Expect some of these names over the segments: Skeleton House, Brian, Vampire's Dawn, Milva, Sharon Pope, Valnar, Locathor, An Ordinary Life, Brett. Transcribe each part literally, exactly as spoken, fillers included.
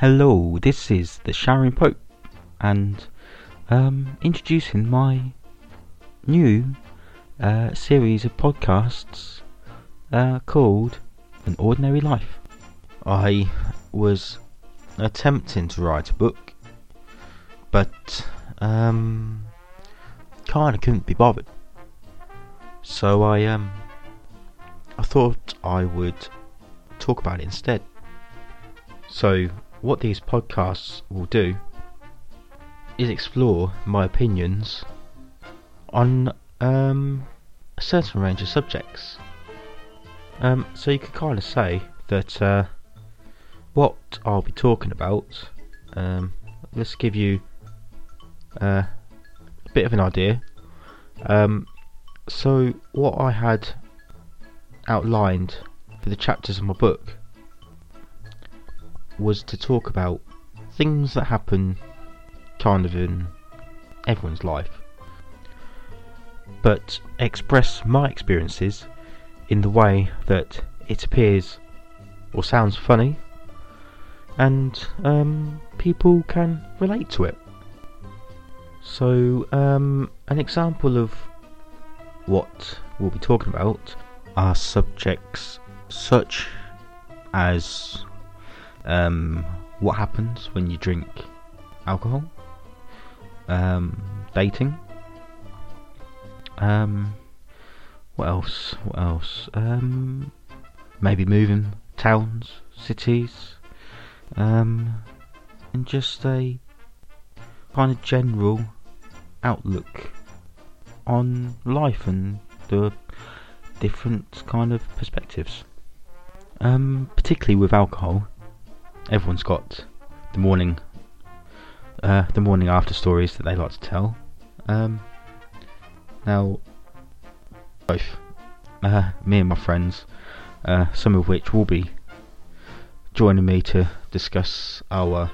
Hello, this is the Sharon Pope, and um, introducing my new uh, series of podcasts uh, called An Ordinary Life. I was attempting to write a book, but um, kind of couldn't be bothered. So I um, I thought I would talk about it instead. So what these podcasts will do is explore my opinions on um, a certain range of subjects. Um, so you could kind of say that uh, what I'll be talking about, um, let's give you uh, a bit of an idea. Um, so what I had outlined for the chapters of my book was to talk about things that happen kind of in everyone's life, but express my experiences in the way that it appears or sounds funny, and um, people can relate to it. So um, an example of what we'll be talking about are subjects such as Um, what happens when you drink alcohol, um, dating, um, what else, what else, um, maybe moving towns, cities, um, and just a kind of general outlook on life and the different kind of perspectives, um, particularly with alcohol. Everyone's got the morning, uh, the morning after stories that they like to tell. Um, now, both uh, me and my friends, uh, some of which will be joining me to discuss our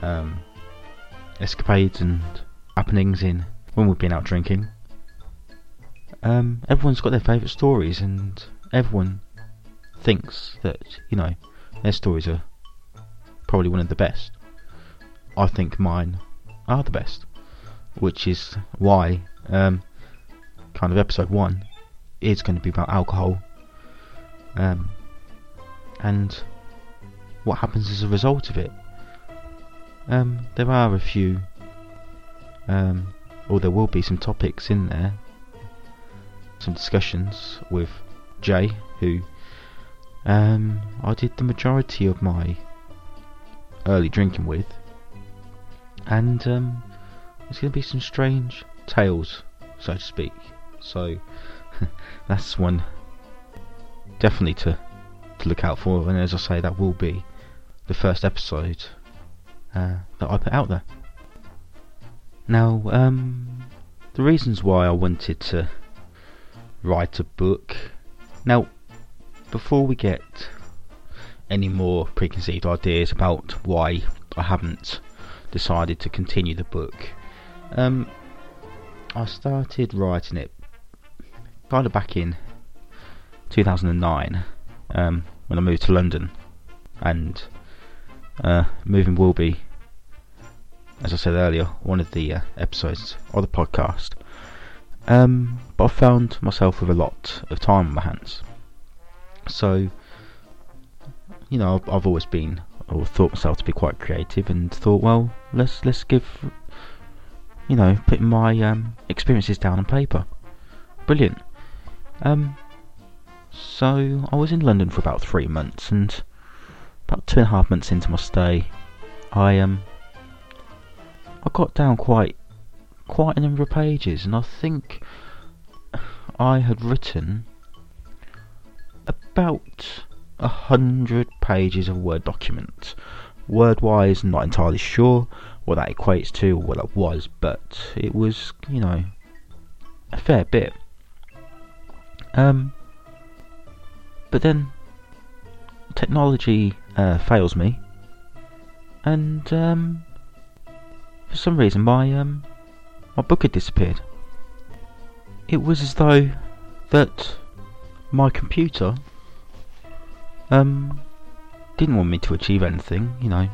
um, escapades and happenings in when we've been out drinking. Um, everyone's got their favourite stories, and everyone thinks that, you know, their stories are probably one of the best. I think mine are the best, which is why um, kind of episode one is going to be about alcohol um, and what happens as a result of it. Um, there are a few um, or there will be some topics in there, some discussions with Jay, who um, I did the majority of my early drinking with, and um, there's going to be some strange tales, so to speak. So that's one definitely to, to look out for, and as I say, that will be the first episode uh, that I put out there. Now, um, the reasons why I wanted to write a book. Now, before we get any more preconceived ideas about why I haven't decided to continue the book, Um, I started writing it kind of back in two thousand nine um, when I moved to London, and uh, moving will be, as I said earlier, one of the uh, episodes of the podcast. Um, but I found myself with a lot of time on my hands, so you know, I've, I've always been, or thought myself to be quite creative, and thought, well, let's let's give, you know, put my um, experiences down on paper. Brilliant. Um, so I was in London for about three months, and about two and a half months into my stay, I um, I got down quite, quite a number of pages, and I think I had written about a hundred pages of Word document. Word-wise, I'm not entirely sure what that equates to or what that was, but it was, you know, a fair bit. Um, but then technology uh, fails me, and um, for some reason my um, my book had disappeared. It was as though that my computer Um, didn't want me to achieve anything, you know.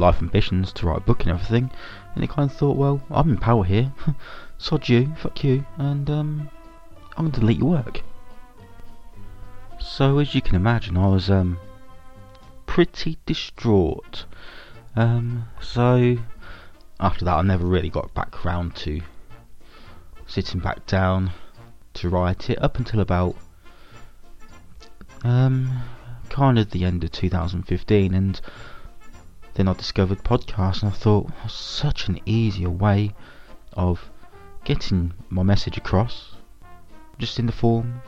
life ambitions to write a book and everything, and they kind of thought, well, I'm in power here, sod you, fuck you, and um, I'm going to delete your work. So as you can imagine, I was um, pretty distraught. Um, so after that, I never really got back round to sitting back down to write it, up until about um, kind of the end of two thousand fifteen, and then I discovered podcasts, and I thought, oh, such an easier way of getting my message across, just in the form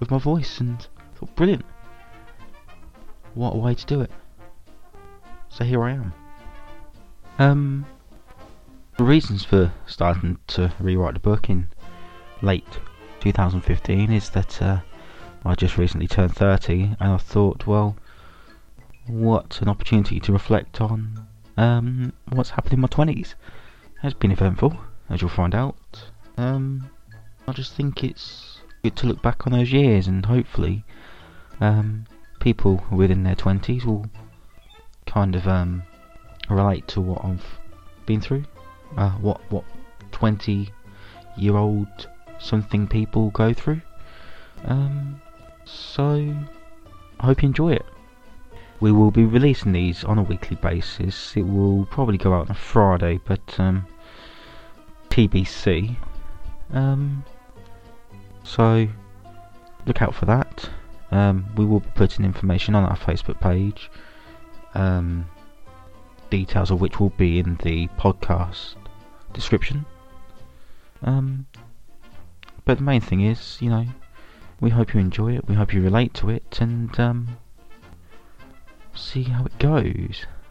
of my voice, and I thought, brilliant, what a way to do it. So here I am. Um, the reasons for starting to rewrite the book in late two thousand fifteen is that uh, I just recently turned thirty, and I thought, well, what an opportunity to reflect on um, what's happened in my twenties. It's been eventful, as you'll find out. Um, I just think it's good to look back on those years, and hopefully um, people within their twenties will kind of um, relate to what I've been through. Uh, what what twenty-year-old something people go through. Um, so, I hope you enjoy it. We will be releasing these on a weekly basis. It will probably go out on a Friday, but um, T B C. Um, so, look out for that. Um, we will be putting information on our Facebook page, um, details of which will be in the podcast description. Um, but the main thing is, you know, we hope you enjoy it, we hope you relate to it, and um, see how it goes.